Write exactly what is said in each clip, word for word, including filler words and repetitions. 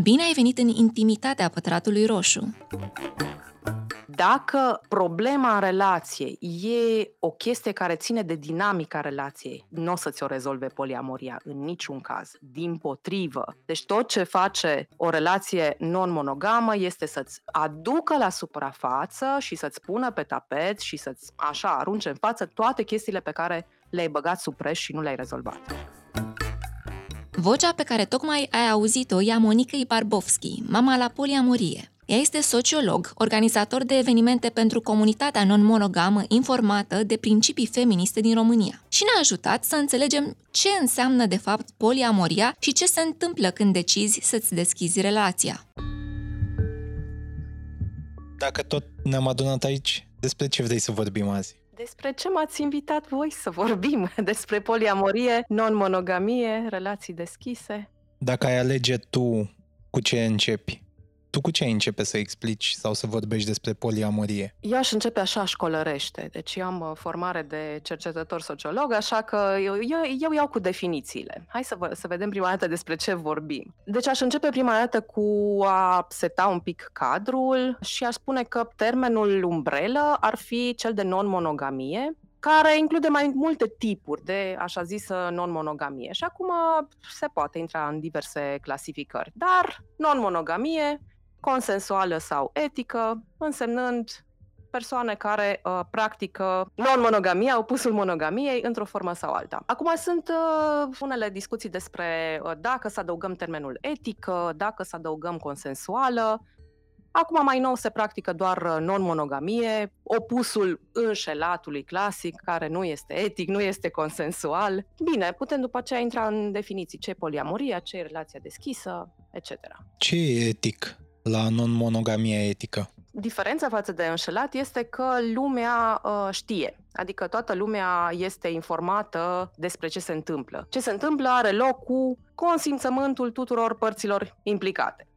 Bine ai venit în intimitatea Pătratului Roșu! Dacă problema în relație e o chestie care ține de dinamica relației, nu o să-ți o rezolve poliamoria în niciun caz, din potrivă. Deci tot ce face o relație non-monogamă este să-ți aducă la suprafață și să-ți pună pe tapet și să-ți așa arunce în față toate chestiile pe care le-ai băgat sub preș și nu le-ai rezolvat. Vocea pe care tocmai ai auzit-o e a Monicăi Barbovschi, mama la poliamorie. Ea este sociolog, organizator de evenimente pentru comunitatea non-monogamă informată de principii feministe din România și ne-a ajutat să înțelegem ce înseamnă de fapt poliamoria și ce se întâmplă când decizi să-ți deschizi relația. Dacă tot ne-am adunat aici, despre ce vrei să vorbim azi? Despre ce m-ați invitat voi să vorbim? Despre poliamorie, non-monogamie, relații deschise? Dacă ai alege tu cu ce începi, tu cu ce ai începe să explici sau să vorbești despre poliamorie? Eu aș începe așa școlărește. Deci eu am formare de cercetător sociolog, așa că eu, eu, eu iau cu definițiile. Hai să, să vedem prima dată despre ce vorbim. Deci aș începe prima dată cu a seta un pic cadrul și aș spune că termenul umbrelă ar fi cel de non-monogamie, care include mai multe tipuri de așa zisă non-monogamie. Și acum se poate intra în diverse clasificări. Dar non-monogamie consensuală sau etică, însemnând persoane care uh, practică non-monogamia, opusul monogamiei, într-o formă sau alta. Acum sunt uh, unele discuții despre uh, dacă să adăugăm termenul etică, dacă să adăugăm consensuală. Acum mai nou se practică doar non-monogamie, opusul înșelatului clasic, care nu este etic, nu este consensual. Bine, putem după aceea intra în definiții ce e poliamoria, ce e relația deschisă, et cetera. Ce e etic la non-monogamia etică? Diferența față de înșelat este că lumea uh, știe, adică toată lumea este informată despre ce se întâmplă. Ce se întâmplă are loc cu consimțământul tuturor părților implicate.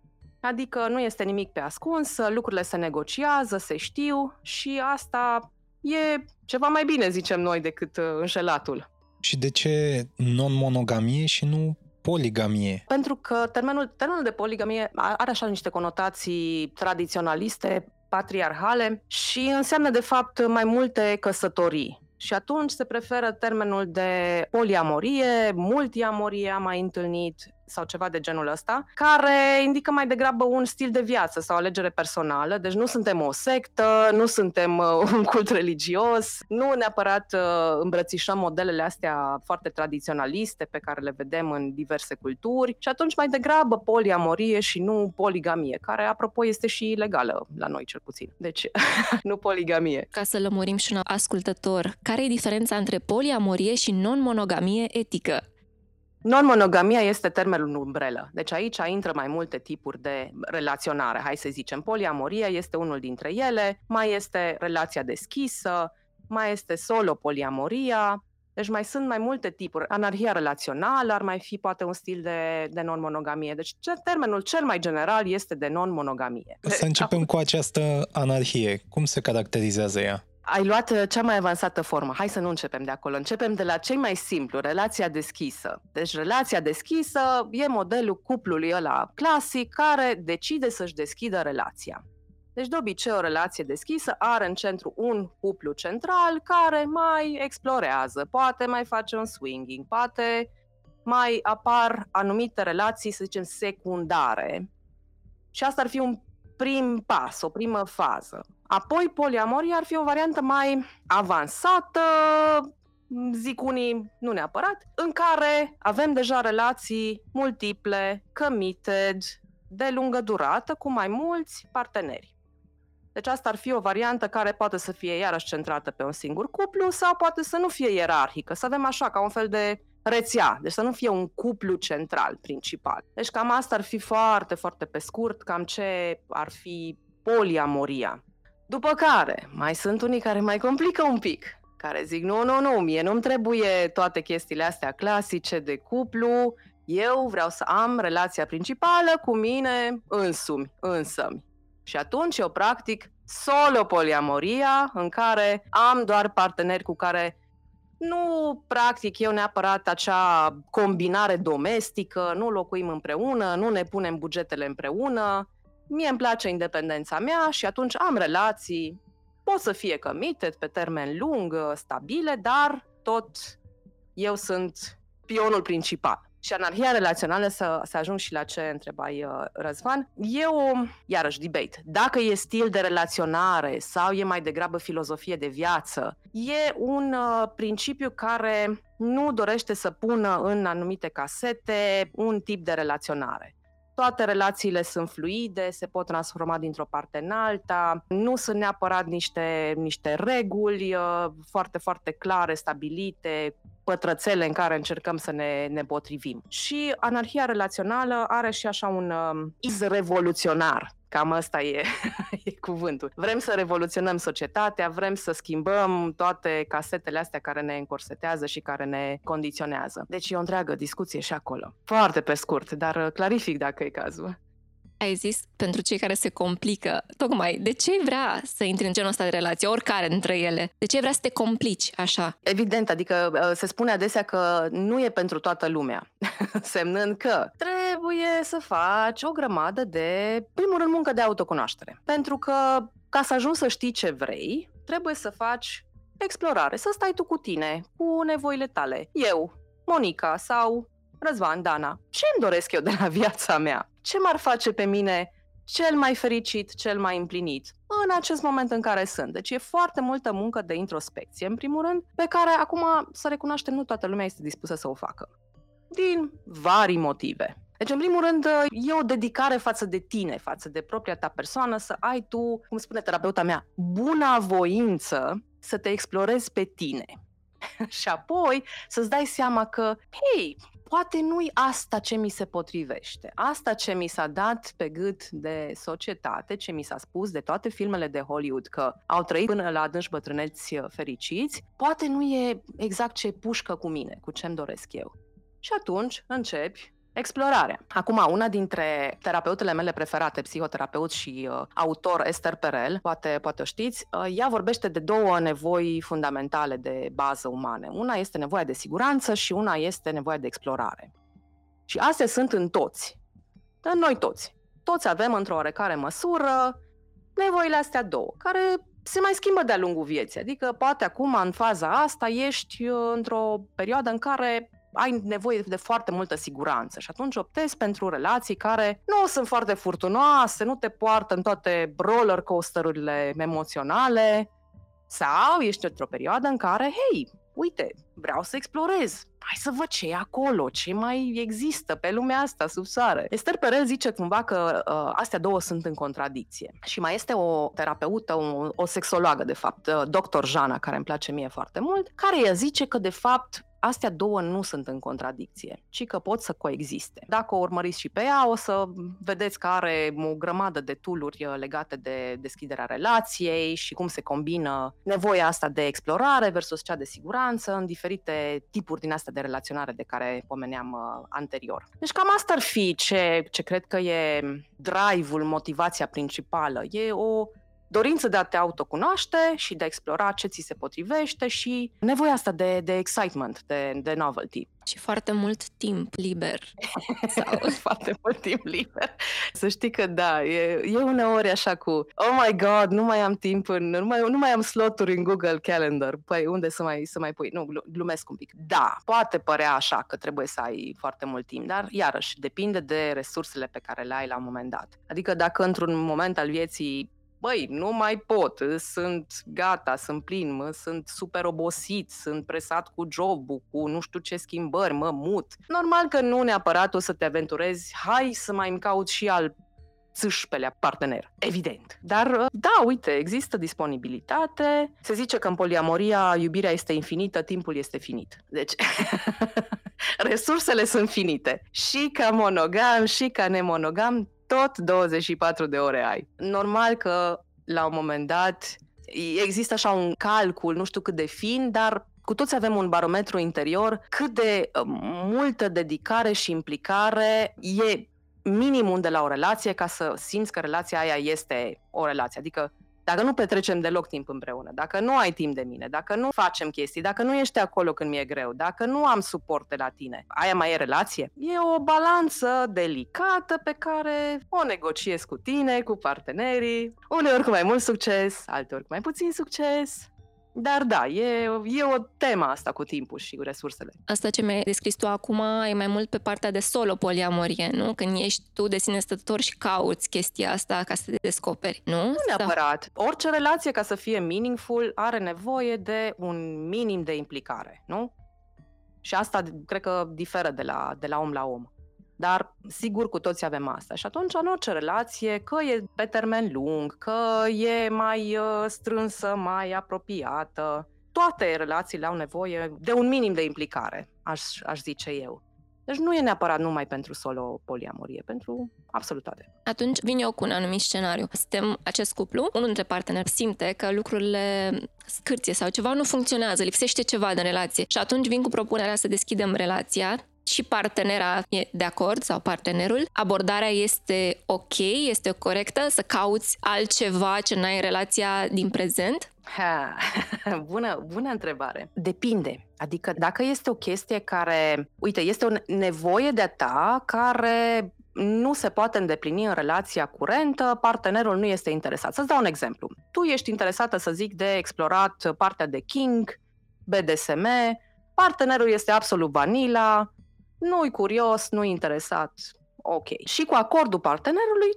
Adică nu este nimic pe ascuns, lucrurile se negociază, se știu și asta e ceva mai bine, zicem noi, decât înșelatul. Și de ce non-monogamie și nu poligamie? Pentru că termenul, termenul de poligamie are așa niște conotații tradiționaliste, patriarhale și înseamnă de fapt mai multe căsătorii. Și atunci se preferă termenul de poliamorie, multiamorie am mai întâlnit sau ceva de genul ăsta, care indică mai degrabă un stil de viață sau alegere personală. Deci nu suntem o sectă, nu suntem un cult religios, nu neapărat îmbrățișăm modelele astea foarte tradiționaliste pe care le vedem în diverse culturi și atunci mai degrabă poliamorie și nu poligamie, care apropo este și legală la noi cel puțin. Deci nu poligamie. Ca să lămurim și un ascultător, care e diferența între poliamorie și non-monogamie etică? Non-monogamia este termenul umbrelă, deci aici intră mai multe tipuri de relaționare, hai să zicem. Poliamoria este unul dintre ele, mai este relația deschisă, mai este solo poliamoria, deci mai sunt mai multe tipuri. Anarhia relațională ar mai fi poate un stil de, de non-monogamie, deci termenul cel mai general este de non-monogamie. Să începem cu această anarhie, cum se caracterizează ea? Ai luat cea mai avansată formă. Hai să nu începem de acolo. Începem de la cei mai simplu, relația deschisă. Deci relația deschisă e modelul cuplului ăla clasic care decide să-și deschidă relația. Deci de obicei o relație deschisă are în centru un cuplu central care mai explorează, poate mai face un swinging, poate mai apar anumite relații, să zicem, secundare. Și asta ar fi un prim pas, o primă fază. Apoi poliamoria ar fi o variantă mai avansată, zic unii, nu neapărat, în care avem deja relații multiple, committed, de lungă durată, cu mai mulți parteneri. Deci asta ar fi o variantă care poate să fie iarăși centrată pe un singur cuplu sau poate să nu fie ierarhică, să avem așa ca un fel de rețea, deci să nu fie un cuplu central principal. Deci cam asta ar fi foarte, foarte pe scurt, cam ce ar fi poliamoria. După care, mai sunt unii care mai complică un pic, care zic, nu, nu, nu, mie nu-mi trebuie toate chestiile astea clasice de cuplu, eu vreau să am relația principală cu mine însumi, însămi. Și atunci eu practic solo poliamoria, în care am doar parteneri cu care Nu practic eu neapărat acea combinare domestică, nu locuim împreună, nu ne punem bugetele împreună, mie îmi place independența mea și atunci am relații, pot să fie committed pe termen lung, stabile, dar tot eu sunt pionul principal. Și anarhia relațională, să, să ajung și la ce întrebai, Răzvan, e o, iarăși, debate. Dacă e stil de relaționare sau e mai degrabă filozofie de viață, e un uh, principiu care nu dorește să pună în anumite casete un tip de relaționare. Toate relațiile sunt fluide, se pot transforma dintr-o parte în alta, nu sunt neapărat niște, niște reguli uh, foarte, foarte clare, stabilite, pătrățele în care încercăm să ne, ne potrivim. Și anarhia relațională are și așa un um, iz revoluționar, cam ăsta e, e cuvântul. Vrem să revoluționăm societatea, vrem să schimbăm toate casetele astea care ne încorsetează și care ne condiționează. Deci e o întreagă discuție și acolo. Foarte pe scurt, dar clarific dacă e cazul. Ai zis, pentru cei care se complică, tocmai, de ce vrea să intri în genul ăsta de relație, oricare dintre ele? De ce vrea să te complici așa? Evident, adică se spune adesea că nu e pentru toată lumea, semnând că trebuie să faci o grămadă de, primul rând, muncă de autocunoaștere. Pentru că, ca să ajungi să știi ce vrei, trebuie să faci explorare, să stai tu cu tine, cu nevoile tale. Eu, Monica sau Răzvan, Dana, ce îmi doresc eu de la viața mea? Ce m-ar face pe mine cel mai fericit, cel mai împlinit în acest moment în care sunt? Deci e foarte multă muncă de introspecție, în primul rând, pe care acum, să recunoaștem, nu toată lumea este dispusă să o facă. Din vari motive. Deci, în primul rând, e o dedicare față de tine, față de propria ta persoană, să ai tu, cum spune terapeuta mea, buna voință să te explorezi pe tine. Și apoi să-ți dai seama că, hei, poate nu-i asta ce mi se potrivește, asta ce mi s-a dat pe gât de societate, ce mi s-a spus de toate filmele de Hollywood că au trăit până la adânci bătrâneți fericiți, poate nu e exact ce pușcă cu mine, cu ce-mi doresc eu. Și atunci începi explorarea. Acum, una dintre terapeutele mele preferate, psihoterapeut și uh, autor, Esther Perel, poate, poate o știți, uh, ea vorbește de două nevoi fundamentale de bază umane. Una este nevoia de siguranță și una este nevoia de explorare. Și astea sunt în toți. În noi toți. Toți avem, într-o oarecare măsură, nevoile astea două, care se mai schimbă de-a lungul vieții. Adică, poate acum, în faza asta, ești uh, într-o perioadă în care ai nevoie de foarte multă siguranță și atunci optezi pentru relații care nu sunt foarte furtunoase, nu te poartă în toate roller coasterurile emoționale, sau ești într-o perioadă în care, hei, uite, vreau să explorez, hai să văd ce e acolo, ce mai există pe lumea asta sub soare. Esther Perel zice cumva că uh, astea două sunt în contradicție. Și mai este o terapeută, o, o sexologă, de fapt, uh, doctor Jeana, care îmi place mie foarte mult, care ea zice că, de fapt, astea două nu sunt în contradicție, ci că pot să coexiste. Dacă o urmăriți și pe ea, o să vedeți că are o grămadă de tool-uri legate de deschiderea relației și cum se combină nevoia asta de explorare versus cea de siguranță în diferite tipuri din astea de relaționare de care pomeneam anterior. Deci cam asta ar fi ce, ce cred că e drive-ul, motivația principală. E o dorință de a te autocunoaște și de a explora ce ți se potrivește și nevoia asta de, de excitement, de, de novelty. Și foarte mult timp liber. Sau foarte mult timp liber. Să știi că da, e, e uneori așa cu oh my god, nu mai am timp, în, nu, mai, nu mai am sloturi în Google Calendar. Păi unde să mai, să mai pui? Nu, glumesc un pic. Da, poate părea așa că trebuie să ai foarte mult timp, dar iarăși depinde de resursele pe care le ai la un moment dat. Adică dacă într-un moment al vieții băi, nu mai pot, sunt gata, sunt plin, mă, sunt super obosit, sunt presat cu job-ul, cu nu știu ce schimbări, mă mut. Normal că nu neapărat o să te aventurezi, hai să mai îmi caut și al țâșpelea partener, evident. Dar, da, uite, există disponibilitate, se zice că în poliamoria iubirea este infinită, timpul este finit. Deci, resursele sunt finite. Și ca monogam, și ca nemonogam, tot douăzeci și patru de ore ai. Normal că, la un moment dat, există așa un calcul, nu știu cât de fin, dar cu toți avem un barometru interior, cât de multă dedicare și implicare e minimum de la o relație ca să simți că relația aia este o relație. Adică Dacă nu petrecem deloc timp împreună, dacă nu ai timp de mine, dacă nu facem chestii, dacă nu ești acolo când mi-e greu, dacă nu am suport de la tine, aia mai e relație? E o balanță delicată pe care o negociez cu tine, cu partenerii, uneori cu mai mult succes, alteori cu mai puțin succes. Dar da, e, e o temă asta cu timpul și cu resursele. Asta ce mi-ai descris tu acum e mai mult pe partea de solo poliamorie, nu? Când ești tu de sine stătător și cauți chestia asta ca să te descoperi, nu? Nu neapărat. Da. Orice relație, ca să fie meaningful, are nevoie de un minim de implicare, nu? Și asta cred că diferă de la, de la om la om. Dar sigur cu toți avem asta și atunci în orice relație, că e pe termen lung, că e mai strânsă, mai apropiată, toate relațiile au nevoie de un minim de implicare, aș, aș zice eu. Deci nu e neapărat numai pentru solo poliamorie, pentru absolut toate. Atunci vin eu cu un anumit scenariu. Suntem acest cuplu, unul dintre parteneri simte că lucrurile scârție sau ceva nu funcționează, lipsește ceva din relație și atunci vin cu propunerea să deschidem relația. Și partenera e de acord sau partenerul, abordarea este ok, este corectă, să cauți altceva ce n-ai în relația din prezent? Ha, bună, bună întrebare. Depinde. Adică dacă este o chestie care, uite, este o nevoie de-a ta care nu se poate îndeplini în relația curentă, partenerul nu este interesat. Să-ți dau un exemplu. Tu ești interesată, să zic, de explorat partea de kink, B D S M, partenerul este absolut vanila, nu-i curios, nu-i interesat, ok. Și cu acordul partenerului,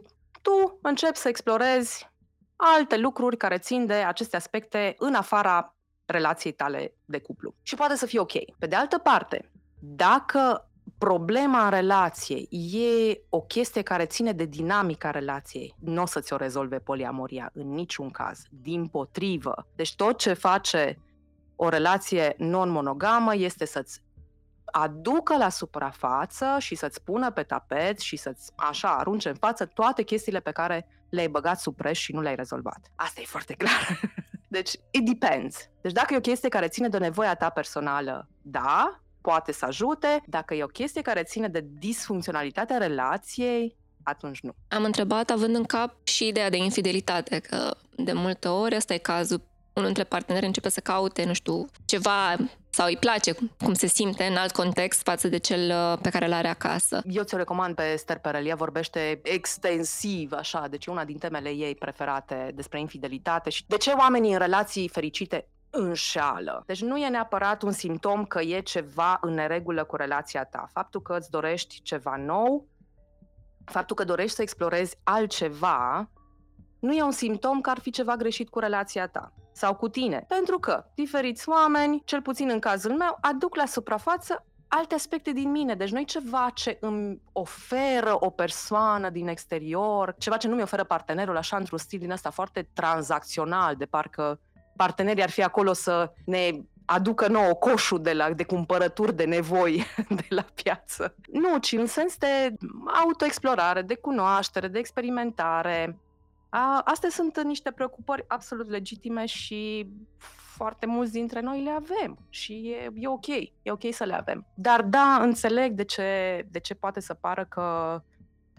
tu începi să explorezi alte lucruri care țin de aceste aspecte în afara relației tale de cuplu. Și poate să fie ok. Pe de altă parte, dacă problema relației e o chestie care ține de dinamica relației, nu o să ți-o rezolve poliamoria în niciun caz, dimpotrivă. Deci tot ce face o relație non-monogamă este să-ți aducă la suprafață și să-ți pună pe tapet și să-ți așa arunce în față toate chestiile pe care le-ai băgat sub preș și nu le-ai rezolvat. Asta e foarte clar. Deci, it depends. Deci dacă e o chestie care ține de nevoia ta personală, da, poate să ajute. Dacă e o chestie care ține de disfuncționalitatea relației, atunci nu. Am întrebat având în cap și ideea de infidelitate, că de multe ori ăsta e cazul. Unul dintre parteneri începe să caute, nu știu, ceva sau îi place cum se simte în alt context față de cel pe care îl are acasă. Eu ți-o recomand pe Esther Perel, ea vorbește extensiv așa, deci una din temele ei preferate despre infidelitate și de ce oamenii în relații fericite înșeală. Deci nu e neapărat un simptom că e ceva în neregulă cu relația ta. Faptul că îți dorești ceva nou, faptul că dorești să explorezi altceva, nu e un simptom că ar fi ceva greșit cu relația ta sau cu tine. Pentru că diferiți oameni, cel puțin în cazul meu, aduc la suprafață alte aspecte din mine. Deci nu e ceva ce îmi oferă o persoană din exterior, ceva ce nu mi oferă partenerul așa într-un stil din ăsta foarte tranzacțional, de parcă partenerii ar fi acolo să ne aducă nouă coșul de, la, de cumpărături de nevoi de la piață. Nu, ci în sens de autoexplorare, de cunoaștere, de experimentare. A, astea sunt niște preocupări absolut legitime și foarte mulți dintre noi le avem și e, e ok, e ok să le avem. Dar da, înțeleg de ce, de ce poate să pară că,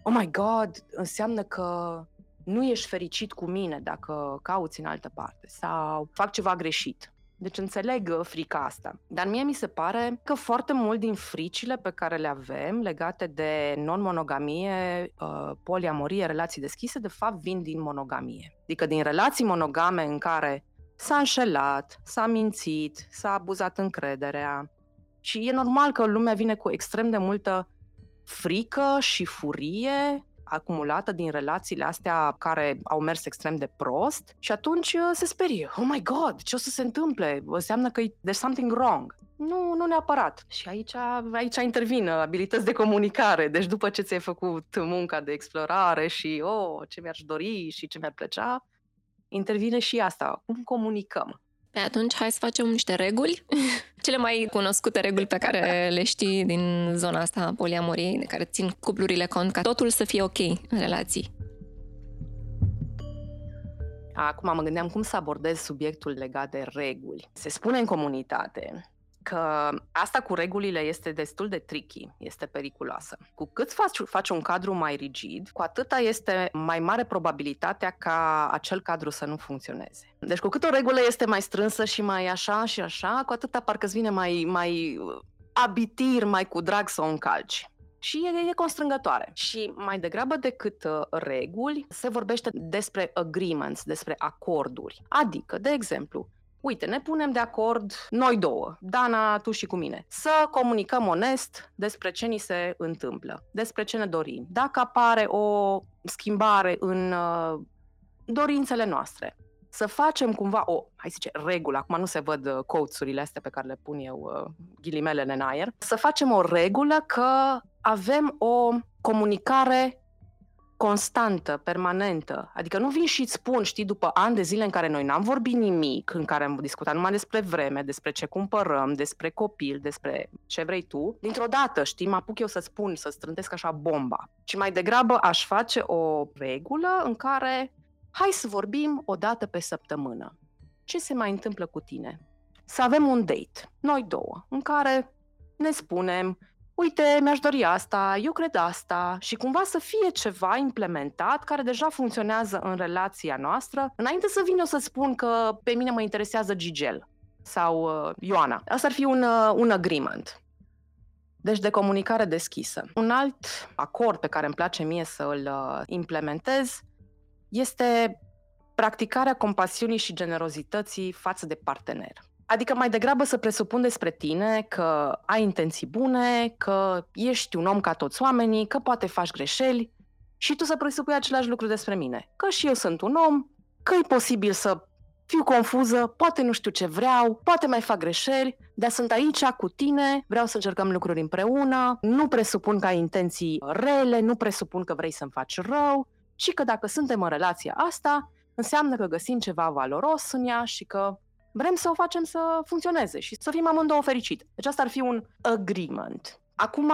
oh my god, înseamnă că nu ești fericit cu mine dacă cauți în altă parte sau fac ceva greșit. Deci înțeleg frica asta. Dar mie mi se pare că foarte mult din fricile pe care le avem legate de non-monogamie, poliamorie, relații deschise, de fapt vin din monogamie. Adică din relații monogame în care s-a înșelat, s-a mințit, s-a abuzat încrederea. Și e normal că lumea vine cu extrem de multă frică și furie acumulată din relațiile astea care au mers extrem de prost și atunci se sperie. Oh my god, ce o să se întâmple? Înseamnă că there's something wrong. Nu, nu neapărat. Și aici, aici intervin abilități de comunicare. Deci după ce ți-ai făcut munca de explorare și oh, ce mi-aș dori și ce mi-ar plăcea, intervine și asta. Cum comunicăm? Pe atunci hai să facem niște reguli. Cele mai cunoscute reguli pe care le știi din zona asta a poliamoriei, de care țin cuplurile cont, ca totul să fie ok în relații. Acum mă gândeam cum să abordez subiectul legat de reguli. Se spune în comunitate că asta cu regulile este destul de tricky, este periculoasă. Cu cât faci, faci un cadru mai rigid, cu atâta este mai mare probabilitatea ca acel cadru să nu funcționeze. Deci cu cât o regulă este mai strânsă și mai așa și așa, cu atâta parcă-ți vine mai, mai abitir, mai cu drag să o încalci. Și e, e constrângătoare. Și mai degrabă decât uh, reguli, se vorbește despre agreements, despre acorduri. Adică, de exemplu, uite, ne punem de acord noi două, Dana, tu și cu mine, să comunicăm onest despre ce ni se întâmplă, despre ce ne dorim, dacă apare o schimbare în uh, dorințele noastre. Să facem cumva o, hai să zicem, regulă, acum nu se văd coach-urile astea pe care le pun eu, ghilimelele în aer, să facem o regulă că avem o comunicare constantă, permanentă. Adică nu vin și îți spun, știi, după ani de zile în care noi n-am vorbit nimic, în care am discutat numai despre vreme, despre ce cumpărăm, despre copil, despre ce vrei tu, dintr-o dată, știi, mă apuc eu să spun, să strântesc așa bomba. Și mai degrabă aș face o regulă în care... hai să vorbim o dată pe săptămână. Ce se mai întâmplă cu tine? Să avem un date, noi două, în care ne spunem, uite, mi-aș dori asta, eu cred asta, și cumva să fie ceva implementat care deja funcționează în relația noastră, înainte să vin eu să spun că pe mine mă interesează Gigel sau Ioana. Asta ar fi un, un agreement. Deci de comunicare deschisă. Un alt acord pe care îmi place mie să îl implementez este practicarea compasiunii și generozității față de partener. Adică mai degrabă să presupun despre tine că ai intenții bune, că ești un om ca toți oamenii, că poate faci greșeli și tu să presupui același lucru despre mine. Că și eu sunt un om, că e posibil să fiu confuză, poate nu știu ce vreau, poate mai fac greșeli, dar sunt aici cu tine, vreau să încercăm lucruri împreună, nu presupun că ai intenții rele, nu presupun că vrei să-mi faci rău, și că dacă suntem în relația asta, înseamnă că găsim ceva valoros în ea și că vrem să o facem să funcționeze și să fim amândouă fericite. Deci asta ar fi un agreement. Acum,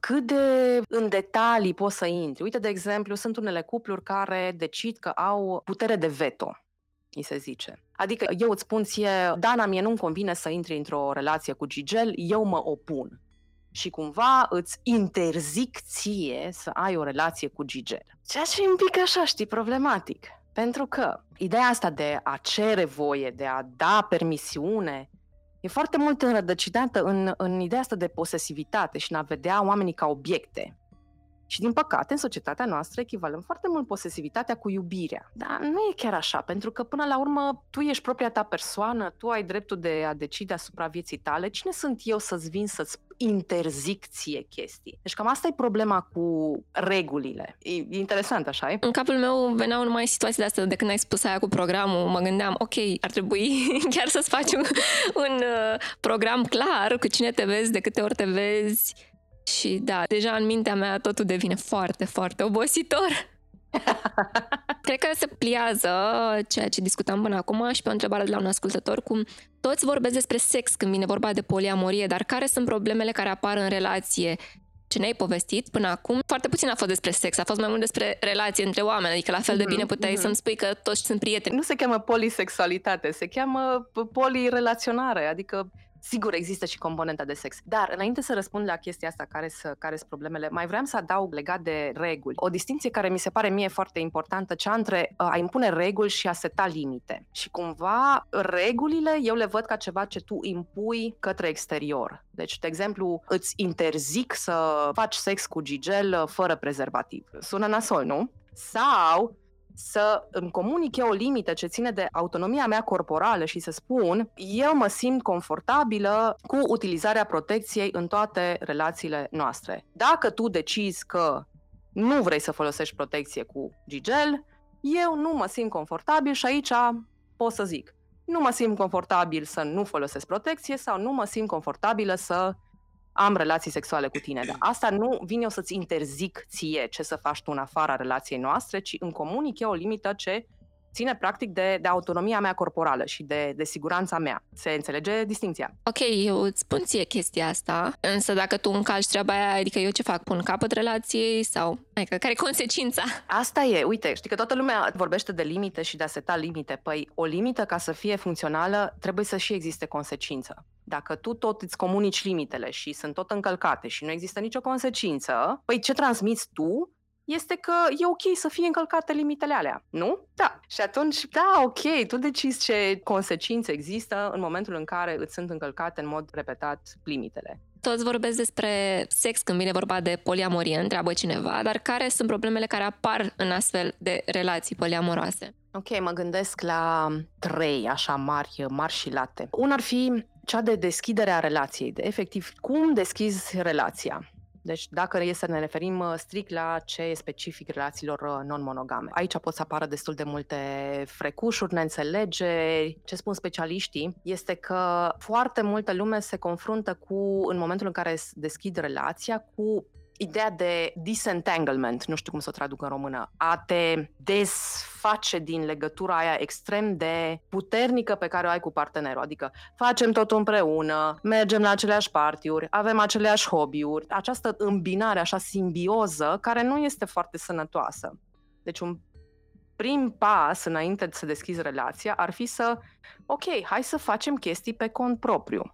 cât de în detalii poți să intri? Uite, de exemplu, sunt unele cupluri care decid că au putere de veto, îi se zice. Adică eu îți spun ție, Dana, mie nu-mi convine să intri într-o relație cu Gigel, eu mă opun. Și cumva îți interzic ție să ai o relație cu Gigel. Ceea ce e un pic așa, știi, problematic. Pentru că ideea asta de a cere voie, de a da permisiune, e foarte mult înrădăcinată în, în ideea asta de posesivitate și în a vedea oamenii ca obiecte. Și din păcate, în societatea noastră echivalăm foarte mult posesivitatea cu iubirea. Dar nu e chiar așa, pentru că până la urmă tu ești propria ta persoană, tu ai dreptul de a decide asupra vieții tale. Cine sunt eu să-ți vin să-ți interzic ție chestii? Deci cam asta e problema cu regulile. E interesant, așa e? În capul meu veneau numai situații de astea, de când ai spus aia cu programul, mă gândeam, ok, ar trebui chiar să-ți faci un, un program clar cu cine te vezi, de câte ori te vezi. Și da, deja în mintea mea totul devine foarte, foarte obositor. Cred că se pliază ceea ce discutam până acum și pe o întrebare de la un ascultător, cum toți vorbesc despre sex când vine vorba de poliamorie, dar care sunt problemele care apar în relație? Ce ne-ai povestit până acum, foarte puțin a fost despre sex, a fost mai mult despre relații între oameni, adică la fel de bine puteai mm-hmm. să-mi spui că toți sunt prieteni. Nu se cheamă polisexualitate, se cheamă polirelaționare, adică sigur, există și componenta de sex. Dar înainte să răspund la chestia asta, care sunt care problemele, mai vreau să adaug legat de reguli o distinție care mi se pare mie foarte importantă, cea între a impune reguli și a seta limite. Și cumva regulile eu le văd ca ceva ce tu impui către exterior. Deci, de exemplu, îți interzic să faci sex cu Gigel fără prezervativ. Sună nasol, nu? Sau să îmi comunic eu o limită ce ține de autonomia mea corporală și să spun, eu mă simt confortabilă cu utilizarea protecției în toate relațiile noastre. Dacă tu decizi că nu vrei să folosești protecție cu Gigel, eu nu mă simt confortabil și aici pot să zic, nu mă simt confortabil să nu folosesc protecție sau nu mă simt confortabilă să am relații sexuale cu tine, dar asta nu vine eu să-ți interzic ție ce să faci tu în afara relației noastre, ci îmi comunic eu o limită ce ține practic de, de autonomia mea corporală și de, de siguranța mea. Se înțelege distinția. Ok, eu îți spun ție chestia asta, însă dacă tu încalci treaba aia, adică eu ce fac? Pun capăt relației sau... Adică, care e consecința? Asta e, uite, știi că toată lumea vorbește de limite și de a seta limite. Păi o limită, ca să fie funcțională, trebuie să și existe consecință. Dacă tu tot îți comunici limitele și sunt tot încălcate și nu există nicio consecință, păi ce transmiți tu este că e ok să fie încălcate limitele alea, nu? Da. Și atunci, da, ok, tu decizi ce consecințe există în momentul în care îți sunt încălcate în mod repetat limitele. Toți vorbesc despre sex când vine vorba de poliamorie, întreabă cineva, dar care sunt problemele care apar în astfel de relații poliamoroase? Ok, mă gândesc la trei așa mari, mari și late. Una ar fi cea de deschidere a relației, de efectiv cum deschizi relația. Deci dacă e să ne referim strict la ce e specific relațiilor non-monogame. Aici pot să apară destul de multe frecușuri, neînțelegeri. Ce spun specialiștii este că foarte multă lume se confruntă cu, în momentul în care deschid relația, cu ideea de disentanglement, nu știu cum să o traduc în română, a te desface din legătura aia extrem de puternică pe care o ai cu partenerul, adică facem totul împreună, mergem la aceleași partiuri, avem aceleași hobby-uri, această îmbinare, așa simbioză, care nu este foarte sănătoasă. Deci un prim pas înainte să deschizi relația ar fi să, ok, hai să facem chestii pe cont propriu.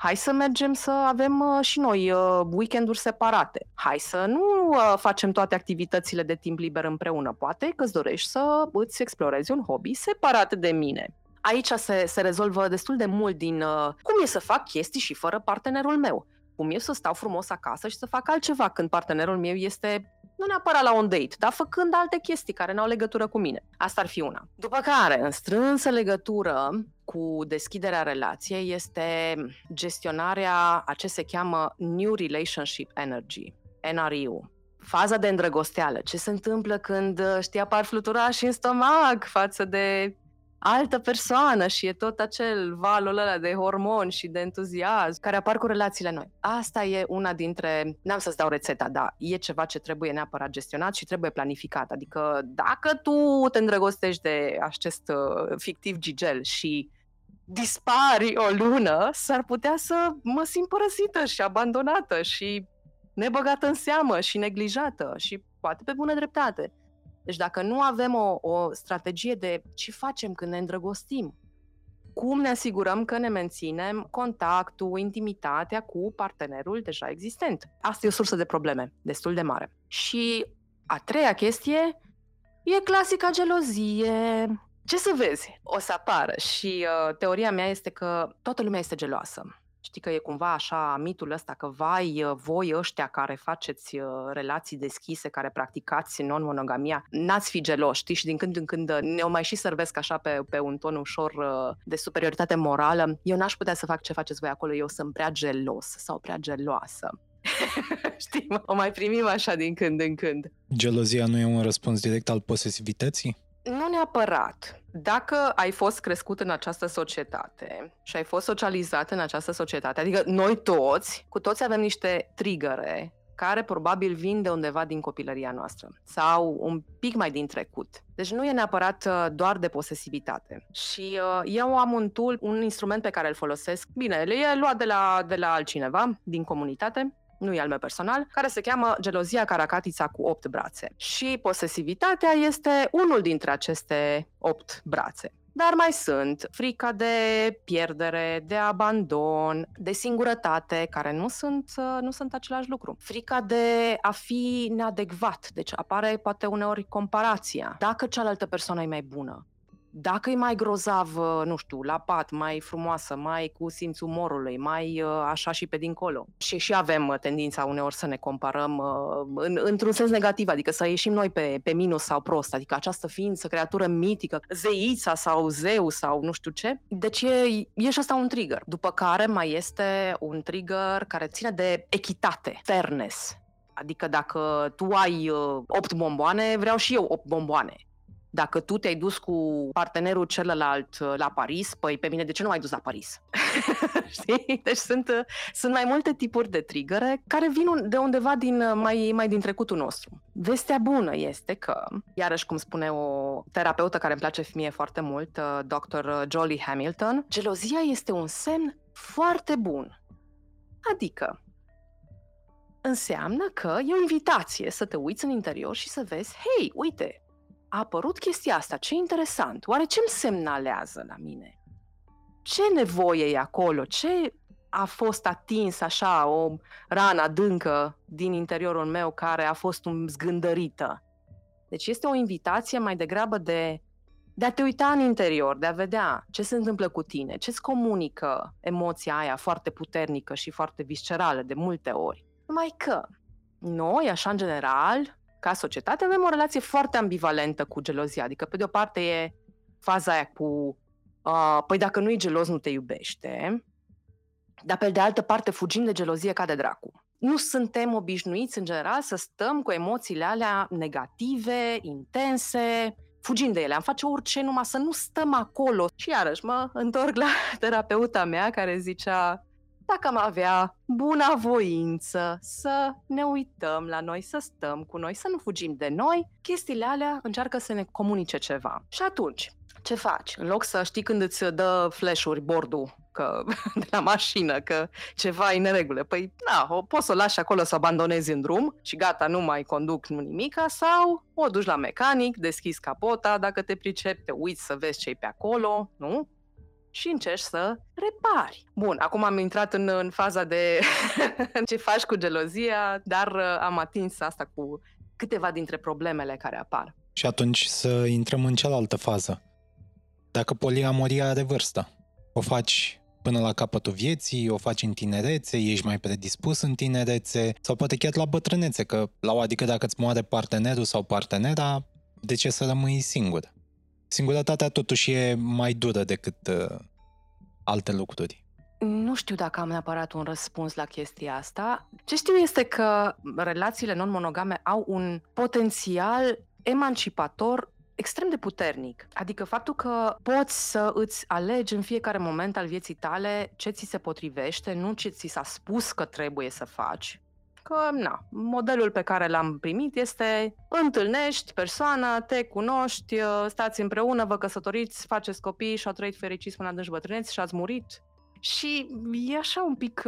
Hai să mergem să avem și noi weekenduri separate. Hai să nu facem toate activitățile de timp liber împreună. Poate că îți dorești să îți explorezi un hobby separat de mine. Aici se, se rezolvă destul de mult din cum e să fac chestii și fără partenerul meu. Cum e să stau frumos acasă și să fac altceva când partenerul meu este nu neapărat la un date, dar făcând alte chestii care n-au legătură cu mine. Asta ar fi una. După care, în strânsă legătură cu deschiderea relației este gestionarea a ce se cheamă New Relationship Energy, N R E-ul. Faza de îndrăgosteală. Ce se întâmplă când, știi, apar fluturași în stomac față de altă persoană și e tot acel valul ăla de hormoni și de entuziasm care apar cu relațiile noi. Asta e una dintre, n-am să-ți dau rețeta, dar e ceva ce trebuie neapărat gestionat și trebuie planificat. Adică dacă tu te îndrăgostești de acest fictiv Gigel și dispari o lună, s-ar putea să mă simt părăsită și abandonată și nebăgată în seamă și neglijată și poate pe bună dreptate. Deci dacă nu avem o, o strategie de ce facem când ne îndrăgostim, cum ne asigurăm că ne menținem contactul, intimitatea cu partenerul deja existent. Asta e o sursă de probleme destul de mare. Și a treia chestie e clasica gelozie. Ce să vezi? O să apară. Și uh, teoria mea este că toată lumea este geloasă. Știi că e cumva așa mitul ăsta că vai, voi ăștia care faceți relații deschise, care practicați non-monogamia, n-ați fi geloși, știi? Și din când în când ne-o mai și servesc așa pe, pe un ton ușor de superioritate morală. Eu n-aș putea să fac ce faceți voi acolo, eu sunt prea gelos sau prea geloasă. Știi, o mai primim așa din când în când. Gelozia nu e un răspuns direct al posesivității? Nu neapărat. Dacă ai fost crescut în această societate și ai fost socializat în această societate, adică noi toți, cu toți avem niște trigăre care probabil vin de undeva din copilăria noastră sau un pic mai din trecut. Deci nu e neapărat doar de posesivitate. Și uh, eu am un tool, un instrument pe care îl folosesc. Bine, e luat de la, de la altcineva din comunitate, nu e al meu personal, care se cheamă gelozia caracatița cu opt brațe. Și posesivitatea este unul dintre aceste opt brațe. Dar mai sunt frica de pierdere, de abandon, de singurătate, care nu sunt, nu sunt același lucru. Frica de a fi neadecvat, deci apare poate uneori comparația. Dacă cealaltă persoană e mai bună, dacă e mai grozav, nu știu, la pat, mai frumoasă, mai cu simțul umorului, mai așa și pe dincolo. Și și avem tendința uneori să ne comparăm în, într-un sens negativ, adică să ieșim noi pe, pe minus sau prost, adică această ființă, creatură mitică, zeița sau zeu sau nu știu ce. Deci e, e și ăsta un trigger. După care mai este un trigger care ține de echitate, fairness. Adică dacă tu ai opt bomboane, vreau și eu opt bomboane. Dacă tu te-ai dus cu partenerul celălalt la Paris, păi pe mine de ce nu ai dus la Paris? Știi? Deci sunt, sunt mai multe tipuri de trigăre care vin de undeva din, mai, mai din trecutul nostru. Vestea bună este că, iarăși cum spune o terapeută care îmi place mie foarte mult, doctor Jolly Hamilton, gelozia este un semn foarte bun. Adică înseamnă că e o invitație să te uiți în interior și să vezi, hei, uite, a apărut chestia asta, ce interesant, oare ce îmi semnalează la mine? Ce nevoie e acolo? Ce a fost atins așa o rană adâncă din interiorul meu care a fost un zgândărită. Deci este o invitație mai degrabă de, de a te uita în interior, de a vedea ce se întâmplă cu tine, ce-ți comunică emoția aia foarte puternică și foarte viscerală de multe ori. Numai că noi, așa în general, ca societate, avem o relație foarte ambivalentă cu gelozia. Adică, pe de o parte, e faza aia cu uh, păi dacă nu-i gelos, nu te iubește, dar pe de altă parte fugim de gelozie ca de dracu. Nu suntem obișnuiți, în general, să stăm cu emoțiile alea negative, intense, fugim de ele. Am face orice numai să nu stăm acolo. Și iarăși mă întorc la terapeuta mea care zicea: dacă am avea bună voință să ne uităm la noi, să stăm cu noi, să nu fugim de noi, chestiile alea încearcă să ne comunice ceva. Și atunci, ce faci? În loc să știi când îți dă flash-uri bordul că, de la mașină, că ceva e în neregulă, păi na, poți să o lași acolo să abandonezi în drum și gata, nu mai conduc nimica, sau o duci la mecanic, deschizi capota, dacă te pricepi, te uiți să vezi ce-i pe acolo, nu? Și încerci să repari. Bun, acum am intrat în, în faza de ce faci cu gelozia, dar am atins asta cu câteva dintre problemele care apar. Și atunci să intrăm în cealaltă fază. Dacă poliamoria are vârstă, o faci până la capătul vieții, o faci în tinerețe, ești mai predispus în tinerețe sau poate chiar la bătrânețe, că la o adică dacă îți moare partenerul sau partenera, de ce să rămâi singur? Singurătatea totuși e mai dură decât uh, alte lucruri. Nu știu dacă am neapărat un răspuns la chestia asta. Ce știu este că relațiile non-monogame au un potențial emancipator extrem de puternic. Adică faptul că poți să îți alegi în fiecare moment al vieții tale ce ți se potrivește, nu ce ți s-a spus că trebuie să faci. Că, na, modelul pe care l-am primit este: întâlnești persoana, te cunoști, stați împreună, vă căsătoriți, faceți copii și au trăit fericiți până adânci bătrâneți și ați murit. Și e așa un pic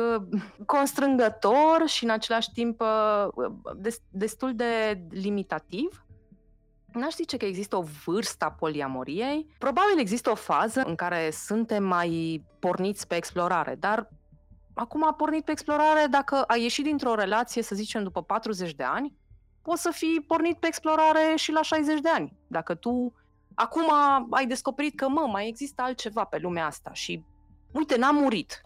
constrângător și în același timp destul de limitativ. N-aș zice că există o vârstă a poliamoriei. Probabil există o fază în care suntem mai porniți pe explorare, dar acum a pornit pe explorare, dacă ai ieșit dintr-o relație, să zicem, după patruzeci de ani, poți să fii pornit pe explorare și la șaizeci de ani. Dacă tu acum ai descoperit că, mă, mai există altceva pe lumea asta și, uite, n-am murit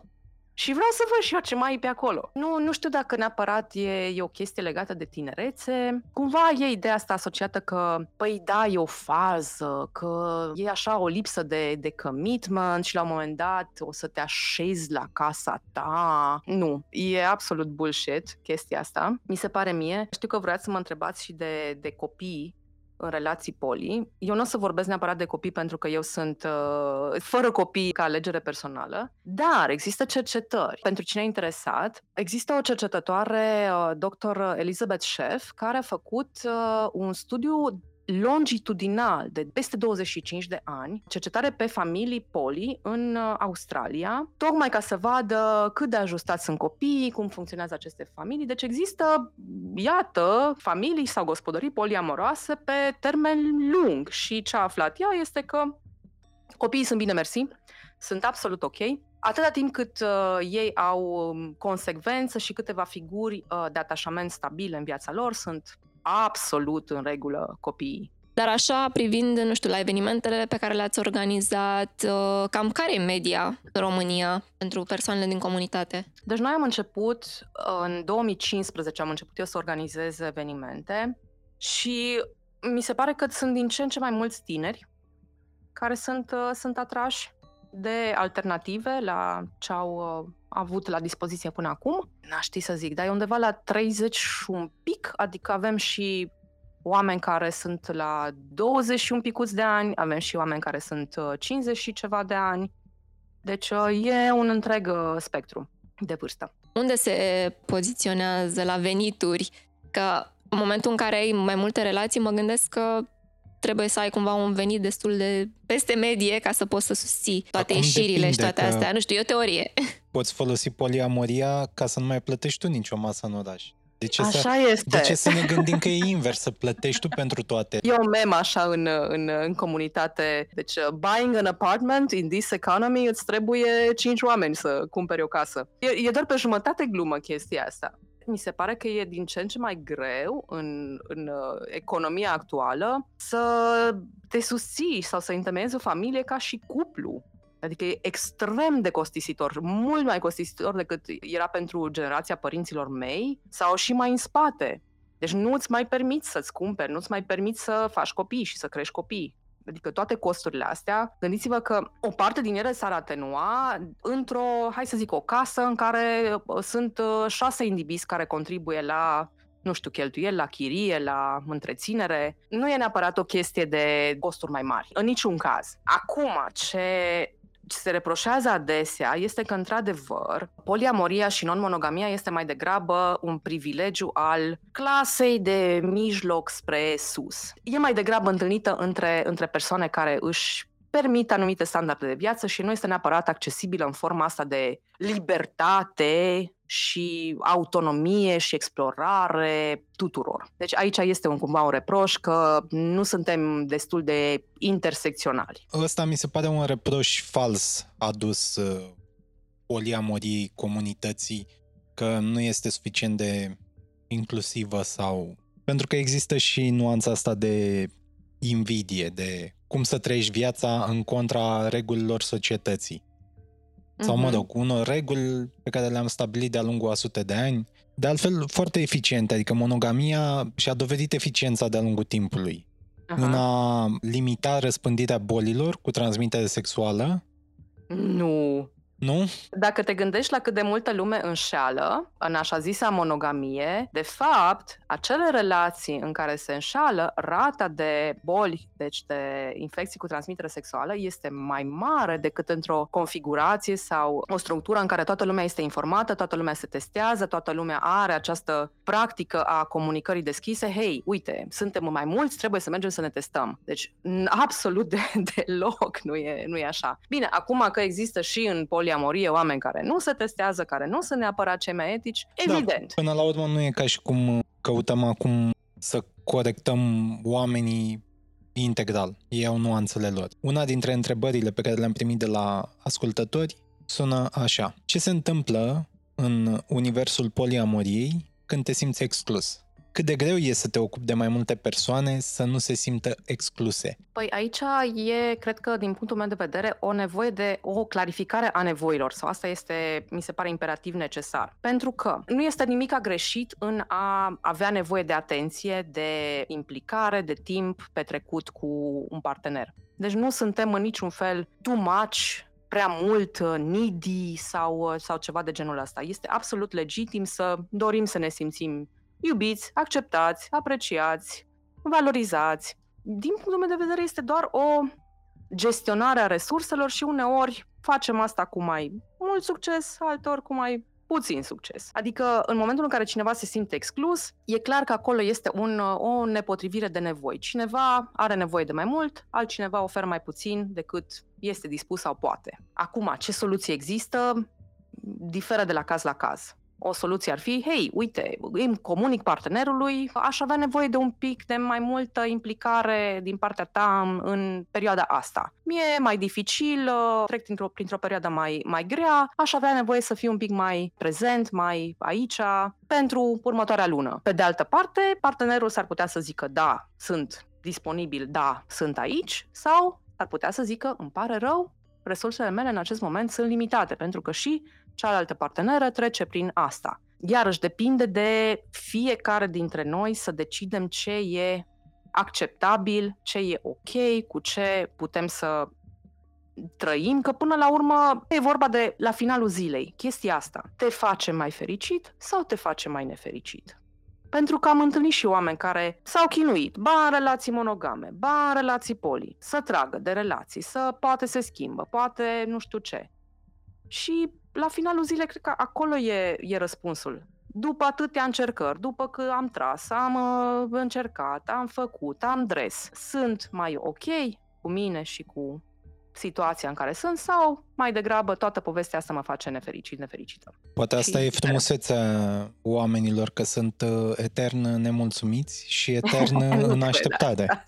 și vreau să văd și eu ce mai e pe acolo. Nu, nu știu dacă neapărat e, e o chestie legată de tinerețe. Cumva e ideea asta asociată că, păi da, e o fază, că e așa o lipsă de, de commitment și la un moment dat o să te așezi la casa ta. Nu, e absolut bullshit chestia asta, mi se pare mie. Știu că vreați să mă întrebați și de, de copii în relații poli. Eu nu o să vorbesc neapărat de copii pentru că eu sunt uh, fără copii ca alegere personală, dar există cercetări. Pentru cine e interesat, există o cercetătoare, uh, doctor Elizabeth Sheff, care a făcut uh, un studiu longitudinal de peste douăzeci și cinci de ani, cercetare pe familii poli în Australia, tocmai ca să vadă cât de ajustați sunt copiii, cum funcționează aceste familii. Deci există, iată, familii sau gospodării poliamoroase pe termen lung și ce a aflat ea este că copiii sunt bine mersi, sunt absolut ok, atâta timp cât uh, ei au consecvență și câteva figuri uh, de atașament stabile în viața lor, sunt absolut în regulă copiii. Dar așa, privind, nu știu, la evenimentele pe care le-ați organizat, cam care e media în România pentru persoanele din comunitate? Deci noi am început, în două mii cincisprezece am început eu să organizez evenimente și mi se pare că sunt din ce în ce mai mulți tineri care sunt, sunt atrași de alternative la ce au avut la dispoziție până acum. N-aș ști să zic, dar e undeva la treizeci și un pic, adică avem și oameni care sunt la douăzeci și un picuți de ani, avem și oameni care sunt cincizeci și ceva de ani, deci e un întreg spectru de vârstă. Unde se poziționează la venituri? Că în momentul în care ai mai multe relații, mă gândesc că trebuie să ai cumva un venit destul de peste medie ca să poți să susții toate Acum ieșirile și toate astea. Nu știu, e o teorie. Poți folosi poliamoria ca să nu mai plătești tu nicio masă în oraș. De ce, așa să, este. De ce să ne gândim că e invers, să plătești tu pentru toate? E un meme așa în, în, în comunitate. Deci, buying an apartment in this economy, îți trebuie cinci oameni să cumperi o casă. E, e doar pe jumătate glumă chestia asta. Mi se pare că e din ce în ce mai greu în, în economia actuală să te susții sau să întemeiezi o familie ca și cuplu. Adică e extrem de costisitor, mult mai costisitor decât era pentru generația părinților mei sau și mai în spate. Deci nu îți mai permiți să-ți cumperi, nu îți mai permiți să faci copii și să crești copii. Adică toate costurile astea, gândiți-vă că o parte din ele s-ar atenua într-o, hai să zic, o casă în care sunt șase indivizi care contribuie la, nu știu, cheltuieli, la chirie, la întreținere. Nu e neapărat o chestie de costuri mai mari, în niciun caz. Acum, ce... Ce se reproșează adesea este că, într-adevăr, poliamoria și non-monogamia este mai degrabă un privilegiu al clasei de mijloc spre sus. E mai degrabă întâlnită între, între persoane care își permit anumite standarde de viață și nu este neapărat accesibilă în forma asta de libertate și autonomie și explorare tuturor. Deci aici este un, cumva un reproș că nu suntem destul de intersecționali. Ăsta mi se pare un reproș fals adus uh, poliamoriei comunității, că nu este suficient de inclusivă sau... Pentru că există și nuanța asta de invidie, de cum să trăiești viața în contra regulilor societății. Sau, mă rog, unor reguli pe care le-am stabilit de-a lungul a sute de ani, de altfel foarte eficiente, adică monogamia și-a dovedit eficiența de-a lungul timpului. Aha. În a limita răspândirea bolilor cu transmitere sexuală. Nu... Nu? Dacă te gândești la cât de multă lume înșeală, în așa zisa monogamie, de fapt, acele relații în care se înșeală, rata de boli, deci de infecții cu transmitere sexuală, este mai mare decât într-o configurație sau o structură în care toată lumea este informată, toată lumea se testează, toată lumea are această practică a comunicării deschise. Hei, uite, suntem mai mulți, trebuie să mergem să ne testăm. Deci, absolut de, deloc nu e, nu e așa. Bine, acum că există și în poliamorie oameni care nu se testează, care nu sunt neapărat cei mai etici, evident. Da, până la urmă nu e ca și cum căutăm acum să corectăm oamenii integral. Ei au nuanțele lor. Una dintre întrebările pe care le-am primit de la ascultători sună așa. Ce se întâmplă în universul poliamoriei când te simți exclus? Cât de greu e să te ocupi de mai multe persoane să nu se simtă excluse? Păi aici e, cred că, din punctul meu de vedere, o nevoie de o clarificare a nevoilor. Sau asta este, mi se pare, imperativ necesar. Pentru că nu este nimic greșit în a avea nevoie de atenție, de implicare, de timp petrecut cu un partener. Deci nu suntem în niciun fel too much, prea mult, needy sau, sau ceva de genul ăsta. Este absolut legitim să dorim să ne simțim iubiți, acceptați, apreciați, valorizați. Din punctul meu de vedere este doar o gestionare a resurselor și uneori facem asta cu mai mult succes, altor cu mai puțin succes. Adică în momentul în care cineva se simte exclus, e clar că acolo este un, o nepotrivire de nevoi. Cineva are nevoie de mai mult, altcineva oferă mai puțin decât este dispus sau poate. Acum, ce soluție există? Diferă de la caz la caz. O soluție ar fi, hei, uite, îmi comunic partenerului, aș avea nevoie de un pic de mai multă implicare din partea ta în perioada asta. Mie e mai dificil, trec printr-o, printr-o perioadă mai, mai grea, aș avea nevoie să fiu un pic mai prezent, mai aici, pentru următoarea lună. Pe de altă parte, partenerul s-ar putea să zică, da, sunt disponibil, da, sunt aici, sau ar putea să zică, îmi pare rău, resursele mele în acest moment sunt limitate, pentru că și cealaltă parteneră trece prin asta. Iarăși depinde de fiecare dintre noi să decidem ce e acceptabil, ce e ok, cu ce putem să trăim, că până la urmă e vorba de la finalul zilei. Chestia asta te face mai fericit sau te face mai nefericit? Pentru că am întâlnit și oameni care s-au chinuit, ba în relații monogame, ba în relații poli, să tragă de relații, să poate se schimbă, poate nu știu ce. Și la finalul zilei, cred că acolo e, e răspunsul. După atâtea încercări, după că am tras, am uh, încercat, am făcut, am dres, sunt mai ok cu mine și cu situația în care sunt sau mai degrabă toată povestea asta mă face nefericit, nefericită. Poate asta și e frumusețea oamenilor, că sunt etern nemulțumiți și etern în așteptare.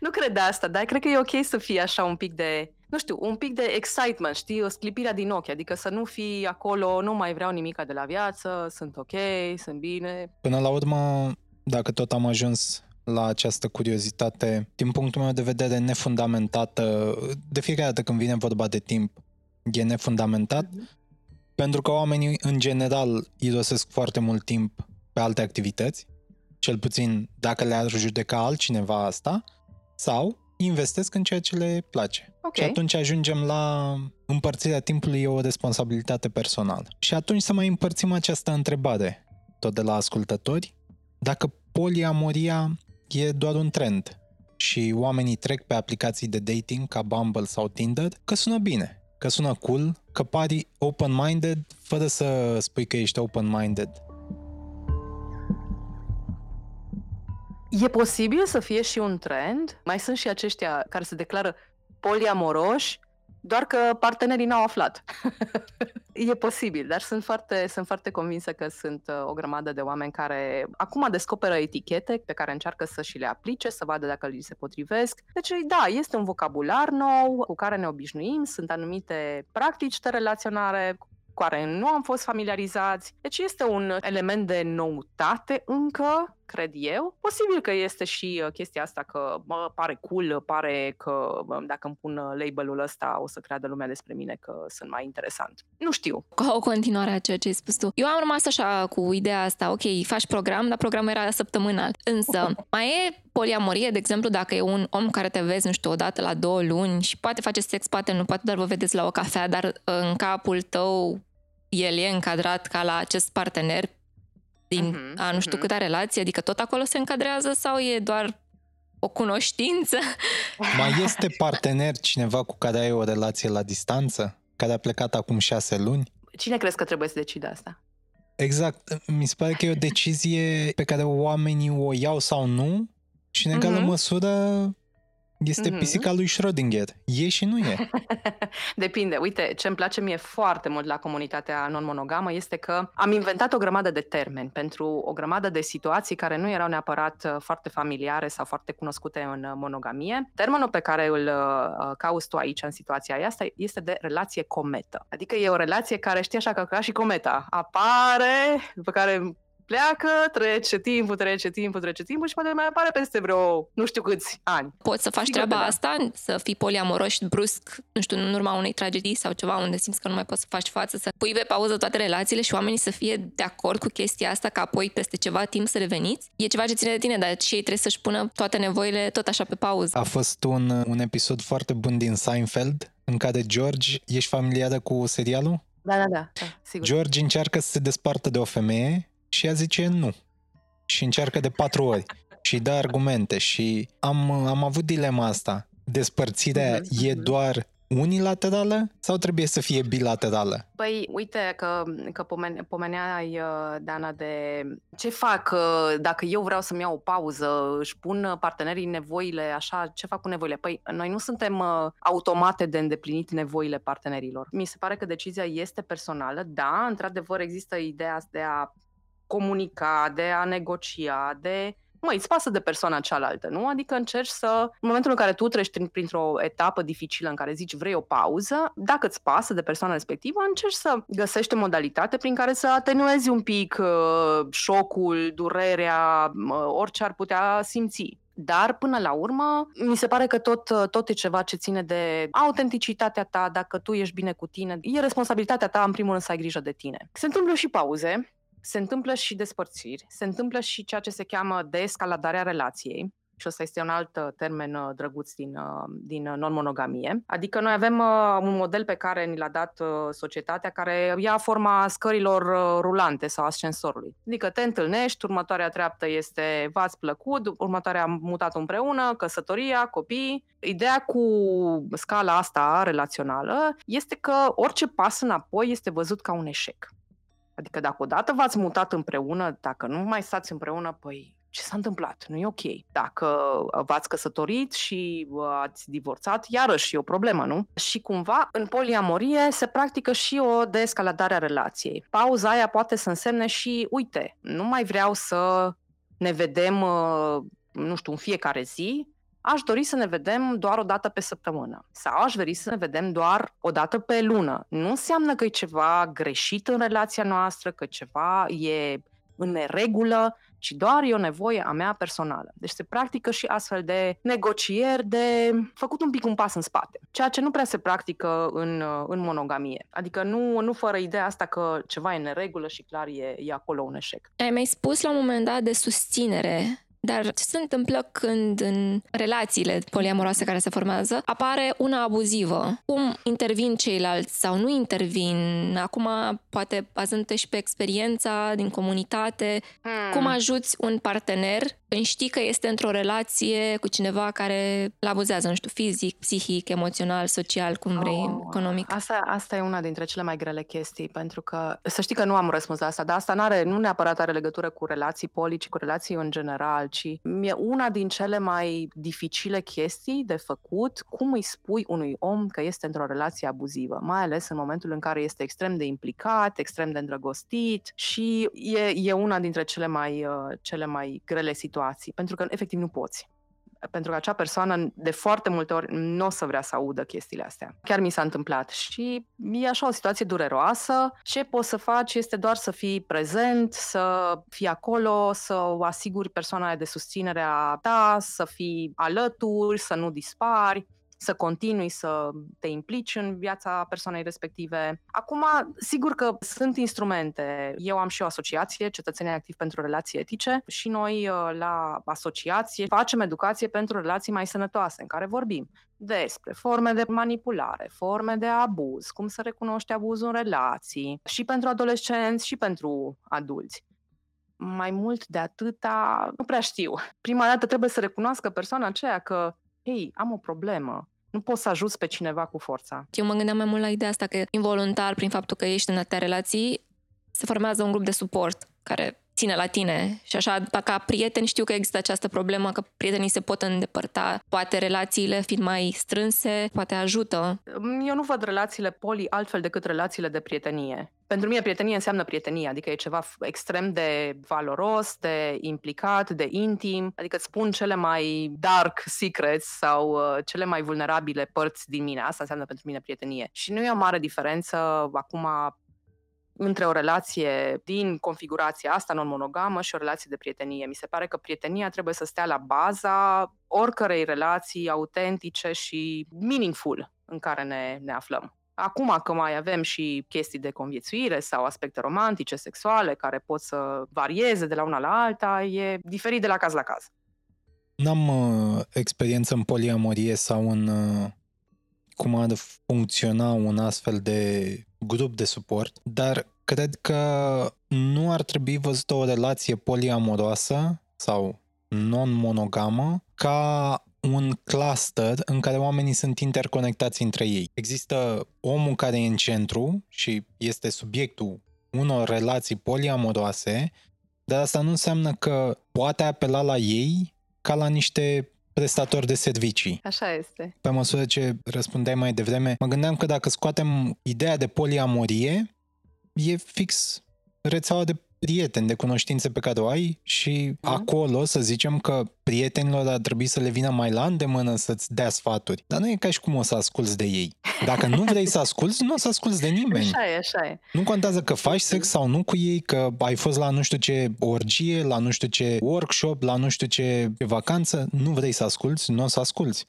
Nu cred de asta, dar cred că e ok să fie așa un pic de, nu știu, un pic de excitement, știi, o sclipirea din ochi, adică să nu fii acolo, nu mai vreau nimica de la viață, sunt ok, sunt bine. Până la urmă, dacă tot am ajuns la această curiozitate, din punctul meu de vedere, nefundamentată, de fiecare dată când vine vorba de timp, e nefundamentat, mm-hmm. pentru că oamenii, în general, irosesc foarte mult timp pe alte activități, cel puțin dacă le-ar judeca altcineva asta, sau investesc în ceea ce le place. Okay. Și atunci ajungem la împărțirea timpului, e o responsabilitate personală. Și atunci să mai împărțim această întrebare, tot de la ascultători, dacă poliamoria e doar un trend și oamenii trec pe aplicații de dating ca Bumble sau Tinder, că sună bine, că sună cool, că pari open-minded, fără să spui că ești open-minded. E posibil să fie și un trend? Mai sunt și aceștia care se declară poliamoroși, doar că partenerii n-au aflat. E posibil, dar sunt foarte, sunt foarte convinsă că sunt o grămadă de oameni care acum descoperă etichete pe care încearcă să și le aplice, să vadă dacă li se potrivesc. Deci, da, este un vocabular nou cu care ne obișnuim, sunt anumite practici de relaționare cu care nu am fost familiarizați. Deci este un element de noutate încă, cred eu. Posibil că este și chestia asta că mă, pare cool, pare că mă, dacă îmi pun label-ul ăsta o să creadă lumea despre mine că sunt mai interesant. Nu știu. Ca o continuare a ceea ce ai spus tu. Eu am rămas așa cu ideea asta, ok, faci program, dar programul era săptămânal. Însă, mai e poliamorie, de exemplu, dacă e un om care te vezi, nu știu, odată la două luni și poate face sex, poate nu, poate doar vă vedeți la o cafea, dar în capul tău el e încadrat ca la acest partener din uh-huh, a nu știu uh-huh. câta relație, adică tot acolo se încadrează sau e doar o cunoștință? Mai este partener cineva cu care ai o relație la distanță? Care a plecat acum șase luni? Cine crezi că trebuie să decide asta? Exact, mi se pare că e o decizie pe care oamenii o iau sau nu și în egală uh-huh. măsură este mm-hmm. pisica lui Schrödinger. E și nu e. Depinde. Uite, ce îmi place mie foarte mult la comunitatea non-monogamă este că am inventat o grămadă de termeni pentru o grămadă de situații care nu erau neapărat foarte familiare sau foarte cunoscute în monogamie. Termenul pe care îl cauți tu aici în situația asta este de relație cometă. Adică e o relație care știi așa că ca și cometa. Apare, după care pleacă, trece timpul, trece timpul, trece timpul și poate mai apare peste vreo nu știu câți ani. Poți să faci și treaba asta, să fii poliamoros și brusc, nu știu, în urma unei tragedii sau ceva unde simți că nu mai poți să faci față, să pui pe pauză toate relațiile și oamenii să fie de acord cu chestia asta ca apoi peste ceva timp să reveniți. E ceva ce ține de tine, dar și ei trebuie să-și pună toate nevoile tot așa pe pauză. A fost un, un episod foarte bun din Seinfeld în care George, ești familiară cu serialul? Da, da, da, da sigur. George încearcă să se despartă de o femeie și ea zice nu. Și încearcă de patru ori. Și dă argumente. Și am, am avut dilema asta. Despărțirea e doar unilaterală sau trebuie să fie bilaterală? Păi, uite că, că pomene, pomeneai, Dana, de ce fac dacă eu vreau să-mi iau o pauză, își pun partenerii nevoile, așa, ce fac cu nevoile? Păi, noi nu suntem automate de îndeplinit nevoile partenerilor. Mi se pare că decizia este personală, da, într-adevăr există ideea de a comunica, de a negocia, de... Măi, îți pasă de persoana cealaltă, nu? Adică încerci să... În momentul în care tu treci printr-o etapă dificilă în care zici vrei o pauză, dacă îți pasă de persoana respectivă, încerci să găsești o modalitate prin care să atenuezi un pic uh, șocul, durerea, uh, orice ar putea simți. Dar, până la urmă, mi se pare că tot, tot e ceva ce ține de autenticitatea ta, dacă tu ești bine cu tine. E responsabilitatea ta, în primul rând, să ai grijă de tine. Se întâmplă și pauze. Se întâmplă și despărțiri, se întâmplă și ceea ce se cheamă deescaladarea relației și ăsta este un alt termen drăguț din, din non-monogamie. Adică noi avem un model pe care ni l-a dat societatea care ia forma scărilor rulante sau ascensorului. Adică te întâlnești, următoarea treaptă este v-ați plăcut, următoarea am mutat împreună, căsătoria, copii. Ideea cu scala asta relațională este că orice pas înapoi este văzut ca un eșec. Adică dacă odată v-ați mutat împreună, dacă nu mai stați împreună, păi ce s-a întâmplat, nu e ok. Dacă v-ați căsătorit și ați divorțat, iarăși e o problemă, nu? Și cumva, în poliamorie se practică și o deescaladare a relației. Pauza aia poate să însemne și, uite, nu mai vreau să ne vedem, nu știu, în fiecare zi, aș dori să ne vedem doar o dată pe săptămână sau aș dori să ne vedem doar o dată pe lună. Nu înseamnă că e ceva greșit în relația noastră, că ceva e în neregulă, ci doar e o nevoie a mea personală. Deci se practică și astfel de negocieri, de făcut un pic un pas în spate, ceea ce nu prea se practică în, în monogamie. Adică nu, nu fără ideea asta că ceva e neregulă și clar e, e acolo un eșec. Ai mai spus la un moment dat de susținere. Dar ce se întâmplă când în relațiile poliamoroase care se formează apare una abuzivă? Cum intervin ceilalți sau nu intervin? Acum, poate bazându-te și pe experiența din comunitate, hmm. cum ajuți un partener când știi că este într-o relație cu cineva care îl abuzează, nu știu, fizic, psihic, emoțional, social, cum vrei, oh, economic? Asta, asta e una dintre cele mai grele chestii, pentru că, să știi că nu am răspuns la asta, dar asta n-are, nu neapărat are legătură cu relații polici, cu relații în general, ci e una din cele mai dificile chestii de făcut, cum îi spui unui om că este într-o relație abuzivă, mai ales în momentul în care este extrem de implicat, extrem de îndrăgostit și e, e una dintre cele mai, cele mai grele situații, pentru că efectiv nu poți. Pentru că acea persoană de foarte multe ori nu o să vrea să audă chestiile astea. Chiar mi s-a întâmplat și e așa o situație dureroasă. Ce poți să faci este doar să fii prezent, să fii acolo, să asiguri persoana de susținere a ta, să fii alături, să nu dispari, să continui să te implici în viața persoanei respective. Acum, sigur că sunt instrumente. Eu am și o asociație, Cetățenia Activ pentru Relații Etice, și noi la asociație facem educație pentru relații mai sănătoase, în care vorbim despre forme de manipulare, forme de abuz, cum să recunoști abuzul în relații, și pentru adolescenți, și pentru adulți. Mai mult de atâta, nu prea știu. Prima dată trebuie să recunoască persoana aceea că ei, am o problemă, nu poți să ajuți pe cineva cu forța. Eu mă gândeam mai mult la ideea asta că involuntar, prin faptul că ești în atâtea relații, se formează un grup de suport care ține la tine. Și așa, ca prieteni, știu că există această problemă, că prietenii se pot îndepărta. Poate relațiile fiind mai strânse, poate ajută. Eu nu văd relațiile poli altfel decât relațiile de prietenie. Pentru mine prietenie înseamnă prietenie, adică e ceva extrem de valoros, de implicat, de intim, adică îți spun cele mai dark secrets sau uh, cele mai vulnerabile părți din mine. Asta înseamnă pentru mine prietenie. Și nu e o mare diferență acum între o relație din configurația asta non-monogamă și o relație de prietenie. Mi se pare că prietenia trebuie să stea la baza oricărei relații autentice și meaningful în care ne, ne aflăm. Acum că mai avem și chestii de conviețuire sau aspecte romantice, sexuale, care pot să varieze de la una la alta, e diferit de la caz la caz. N-am uh, experiență în poliamorie sau în uh, cum ar funcționa un astfel de grup de suport, dar cred că nu ar trebui văzută o relație poliamoroasă sau non-monogamă ca un cluster în care oamenii sunt interconectați între ei. Există omul care e în centru și este subiectul unor relații poliamoroase, dar asta nu înseamnă că poate apela la ei ca la niște prestatori de servicii. Așa este. Pe măsură ce răspundeai mai devreme, mă gândeam că dacă scoatem ideea de poliamorie, e fix rețeaua de prieteni, de cunoștințe pe care o ai și mm. acolo să zicem că prietenilor ar trebui să le vină mai la îndemână să-ți dea sfaturi. Dar nu e ca și cum o să asculți de ei. Dacă nu vrei să asculți, nu o să asculți de nimeni. Așa e, așa e. Nu contează că faci sex sau nu cu ei, că ai fost la nu știu ce orgie, la nu știu ce workshop, la nu știu ce vacanță, nu vrei să asculți, nu o să asculți.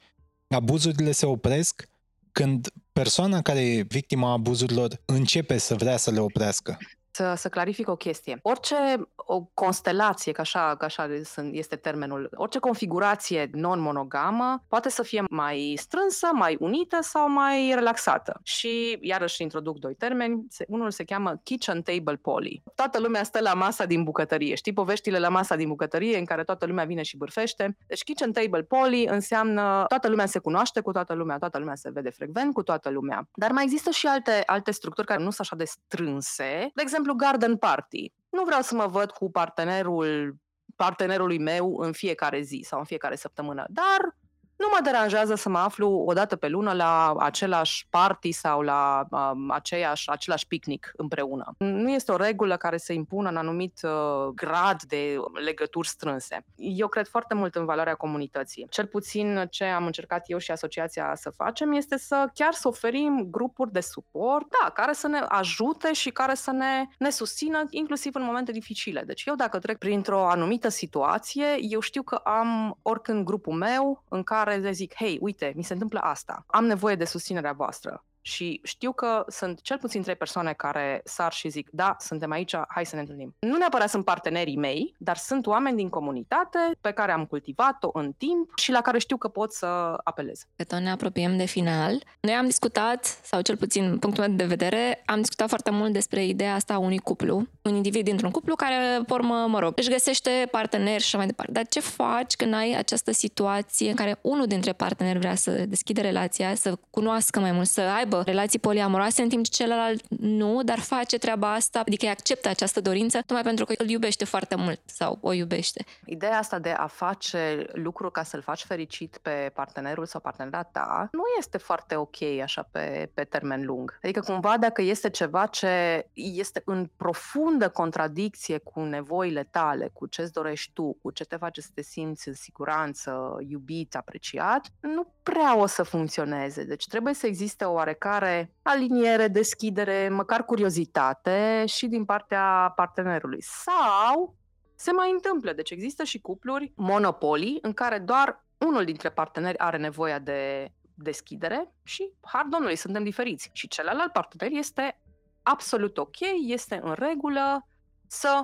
Abuzurile se opresc când persoana care e victima abuzurilor începe să vrea să le oprească. Să, să clarific o chestie. Orice o constelație, că așa, că așa este termenul, orice configurație non-monogamă poate să fie mai strânsă, mai unită sau mai relaxată. Și iarăși introduc doi termeni. Unul se cheamă kitchen table poly. Toată lumea stă la masa din bucătărie. Știi poveștile la masa din bucătărie în care toată lumea vine și bârfește? Deci kitchen table poly înseamnă toată lumea se cunoaște cu toată lumea, toată lumea se vede frecvent cu toată lumea. Dar mai există și alte, alte structuri care nu sunt așa de strânse. De exemplu, garden party. Nu vreau să mă văd cu partenerul partenerului meu în fiecare zi sau în fiecare săptămână, dar nu mă deranjează să mă aflu o dată pe lună la același party sau la um, aceeași, același picnic împreună. Nu este o regulă care să impună un anumit uh, grad de legături strânse. Eu cred foarte mult în valoarea comunității. Cel puțin ce am încercat eu și asociația să facem este să chiar să oferim grupuri de suport, da, care să ne ajute și care să ne, ne susțină inclusiv în momente dificile. Deci eu dacă trec printr-o anumită situație, eu știu că am oricând grupul meu în care le zic, hei, uite, mi se întâmplă asta, am nevoie de susținerea voastră. Și știu că sunt cel puțin trei persoane care sar și zic, da, suntem aici, hai să ne întâlnim. Nu neapărat sunt partenerii mei, dar sunt oameni din comunitate pe care am cultivat-o în timp și la care știu că pot să apelez. Că tot ne apropiem de final. Noi am discutat, sau cel puțin punctul meu de vedere, am discutat foarte mult despre ideea asta a unui cuplu, un individ dintr-un cuplu care, pe urmă, mă rog, își găsește parteneri și așa mai departe. Dar ce faci când ai această situație în care unul dintre parteneri vrea să deschide relația, să cunoască mai mult, să aibă relații poliamoroase, în timp ce celălalt nu, dar face treaba asta, adică îi acceptă această dorință, numai pentru că îl iubește foarte mult sau o iubește. Ideea asta de a face lucruri ca să-l faci fericit pe partenerul sau partenera ta nu este foarte ok așa pe, pe termen lung. Adică cumva dacă este ceva ce este în profundă contradicție cu nevoile tale, cu ce-ți dorești tu, cu ce te face să te simți în siguranță, iubit, apreciat, nu prea o să funcționeze. Deci trebuie să existe o oarecare care aliniere, deschidere, măcar curiozitate și din partea partenerului. Sau se mai întâmplă, deci există și cupluri monopolii în care doar unul dintre parteneri are nevoia de deschidere și, har Domnului, suntem diferiți. Și celălalt partener este absolut ok, este în regulă să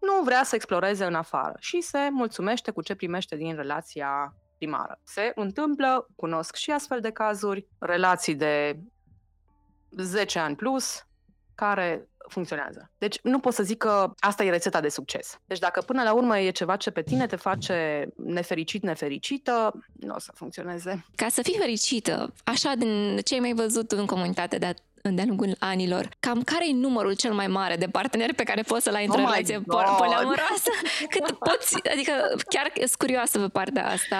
nu vrea să exploreze în afară și se mulțumește cu ce primește din relația primară. Se întâmplă, cunosc și astfel de cazuri, relații de zece ani plus care funcționează. Deci nu pot să zic că asta e rețeta de succes. Deci dacă până la urmă e ceva ce pe tine te face nefericit, nefericită, nu o să funcționeze. Ca să fii fericită, așa din ce ai mai văzut în comunitate de de-a lungul anilor, cam care-i numărul cel mai mare de parteneri pe care poți să-l ai într-o oh relație poliamoroasă? Cât poți, adică chiar sunt curioasă pe partea asta.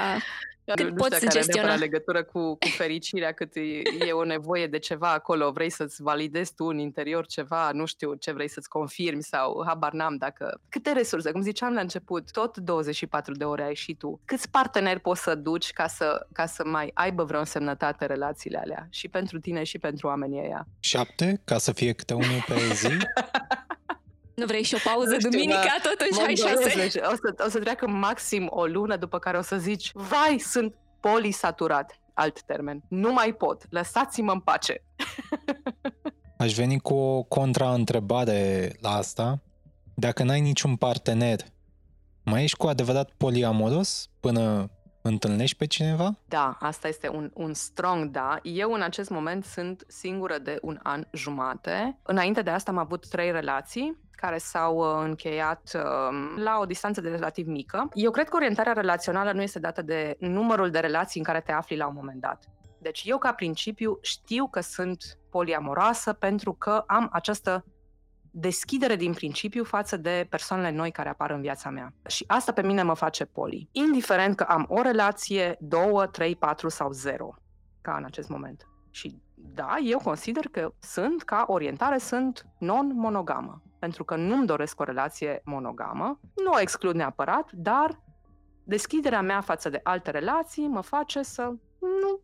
Cât nu poți gestiona. Are legătură cu, cu fericirea, cât e, e o nevoie de ceva acolo, vrei să-ți validezi tu în interior ceva, nu știu ce vrei să-ți confirmi sau habar n-am dacă... Câte resurse, cum ziceam la început, tot douăzeci și patru de ore ai și tu. Câți parteneri poți să duci ca să, ca să mai aibă vreo însemnătate relațiile alea? Și pentru tine și pentru oamenii aia. Șapte, ca să fie câte unul pe zi. Nu vrei și o pauză știu, duminica, totuși hai șase. O să, o să treacă maxim o lună, după care o să zici, vai, sunt polisaturat, alt termen. Nu mai pot, lăsați-mă în pace. Aș veni cu o contra-întrebare la asta. Dacă n-ai niciun partener, mai ești cu adevărat poliamoros până întâlnești pe cineva? Da, asta este un, un strong da. Eu în acest moment sunt singură de un an jumate. Înainte de asta am avut trei relații care s-au încheiat uh, la o distanță de relativ mică. Eu cred că orientarea relațională nu este dată de numărul de relații în care te afli la un moment dat. Deci eu ca principiu știu că sunt poliamoroasă pentru că am această deschidere din principiu față de persoanele noi care apar în viața mea. Și asta pe mine mă face poli. Indiferent că am o relație, două, trei, patru sau zero, ca în acest moment. Și da, eu consider că sunt, ca orientare, sunt non-monogamă. Pentru că nu-mi doresc o relație monogamă, nu o exclud neapărat, dar deschiderea mea față de alte relații mă face să nu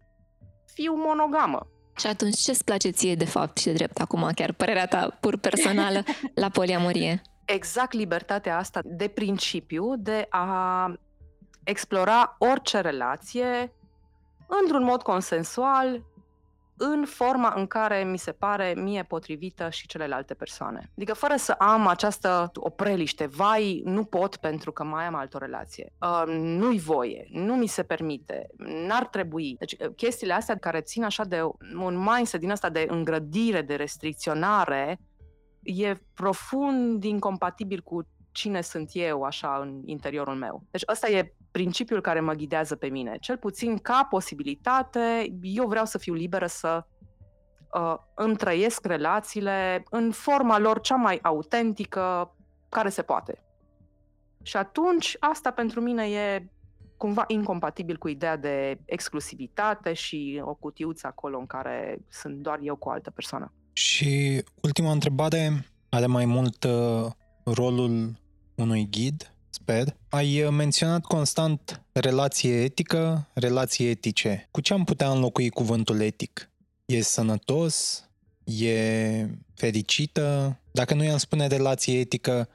fiu monogamă. Și atunci ce-ți place ție de fapt și de drept acum, chiar părerea ta pur personală la poliamorie? Exact libertatea asta de principiu de a explora orice relație într-un mod consensual, în forma în care mi se pare mie potrivită și celelalte persoane. Adică fără să am această opreliște, vai, nu pot pentru că mai am altă relație, uh, nu-i voie, nu mi se permite, n-ar trebui. Deci chestiile astea care țin așa de un mindset din asta de îngrădire, de restricționare, e profund incompatibil cu cine sunt eu așa în interiorul meu. Deci ăsta e principiul care mă ghidează pe mine. Cel puțin ca posibilitate, eu vreau să fiu liberă să uh, îmi trăiesc relațiile în forma lor cea mai autentică care se poate. Și atunci asta pentru mine e cumva incompatibil cu ideea de exclusivitate și o cutiuță acolo în care sunt doar eu cu o altă persoană. Și ultima întrebare are mai mult uh, rolul unui ghid, sper. Ai menționat constant relație etică, relații etice. Cu ce am putea înlocui cuvântul etic? E sănătos? E fericită? Dacă nu i-am spune relație etică,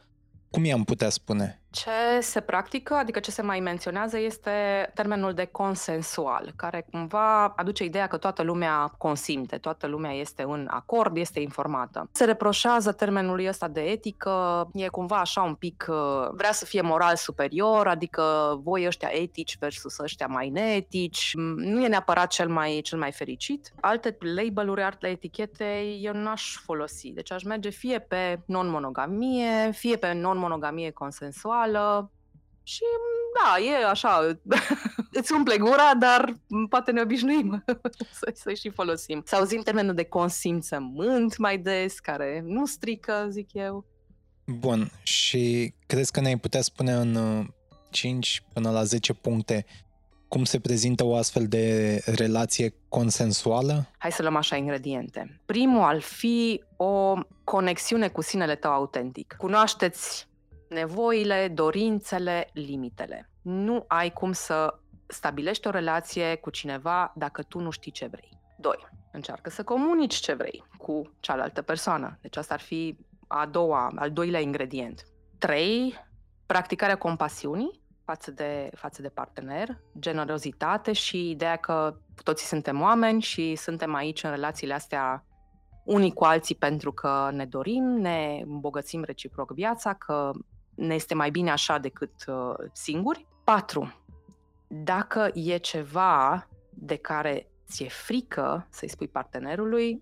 cum i-am putea spune? Ce se practică, adică ce se mai menționează, este termenul de consensual, care cumva aduce ideea că toată lumea consimte, toată lumea este în acord, este informată. Se reproșează termenului ăsta de etică, e cumva așa un pic, vrea să fie moral superior, adică voi ăștia etici versus ăștia mai neetici, nu e neapărat cel mai, cel mai fericit. Alte label-uri, alte etichete, eu n-aș folosi, deci aș merge fie pe non-monogamie, fie pe non-monogamie consensual, și da, e așa, îți umple gura, dar poate ne obișnuim să, să și folosim. Să auzim termenul de consimțământ mai des, care nu strică, zic eu. Bun, și crezi că ne-ai putea spune în cinci până la zece puncte cum se prezintă o astfel de relație consensuală? Hai să luăm așa ingrediente. Primul ar fi o conexiune cu sinele tău autentic. Cunoaște-ți nevoile, dorințele, limitele. Nu ai cum să stabilești o relație cu cineva dacă tu nu știi ce vrei. doi. Încearcă să comunici ce vrei cu cealaltă persoană. Deci asta ar fi a doua, al doilea ingredient. trei. Practicarea compasiunii față de, față de partener, generozitate și ideea că toți suntem oameni și suntem aici în relațiile astea unii cu alții pentru că ne dorim, ne îmbogățim reciproc viața, că ne este mai bine așa decât uh, singuri. patru. Dacă e ceva de care ți-e frică să-i spui partenerului,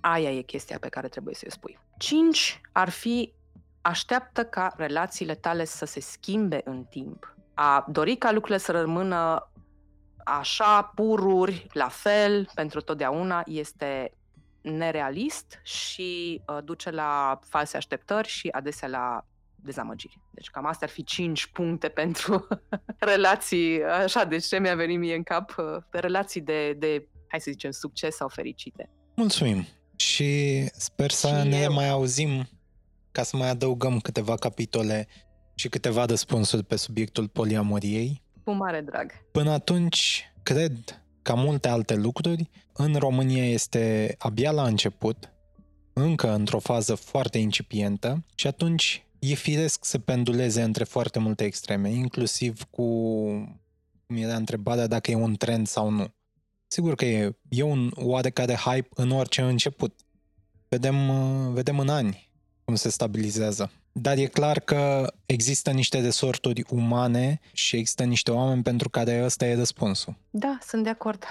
aia e chestia pe care trebuie să-i spui. cinci. Ar fi așteaptă ca relațiile tale să se schimbe în timp. A dori ca lucrurile să rămână așa, pururi, la fel, pentru totdeauna, este nerealist și uh, duce la false așteptări și adesea la dezamăgiri. Deci cam astea ar fi cinci puncte pentru relații, așa, deci ce mi-a venit mie în cap, uh, relații de, de, hai să zicem, succes sau fericite. Mulțumim și sper să și ne eu. mai auzim ca să mai adăugăm câteva capitole și câteva răspunsuri pe subiectul poliamoriei. Cu mare drag. Până atunci, cred, ca multe alte lucruri, în România este abia la început, încă într-o fază foarte incipientă și atunci e firesc să penduleze între foarte multe extreme, inclusiv cu, cum era întrebarea, dacă e un trend sau nu. Sigur că e, e un oarecare hype în orice început. Vedem, vedem în ani cum se stabilizează. Dar e clar că există niște resorturi umane și există niște oameni pentru care ăsta e răspunsul. Da, sunt de acord.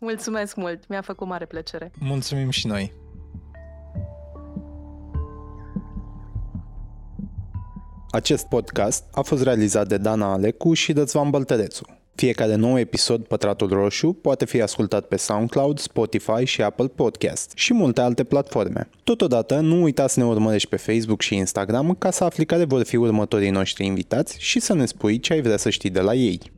Mulțumesc mult, mi-a făcut mare plăcere. Mulțumim și noi. Acest podcast a fost realizat de Dana Alecu și Răzvan Băltărețu. Fiecare nou episod Pătratul Roșu poate fi ascultat pe SoundCloud, Spotify și Apple Podcast și multe alte platforme. Totodată, nu uita să ne urmărești pe Facebook și Instagram ca să afli care vor fi următorii noștri invitați și să ne spui ce ai vrea să știi de la ei.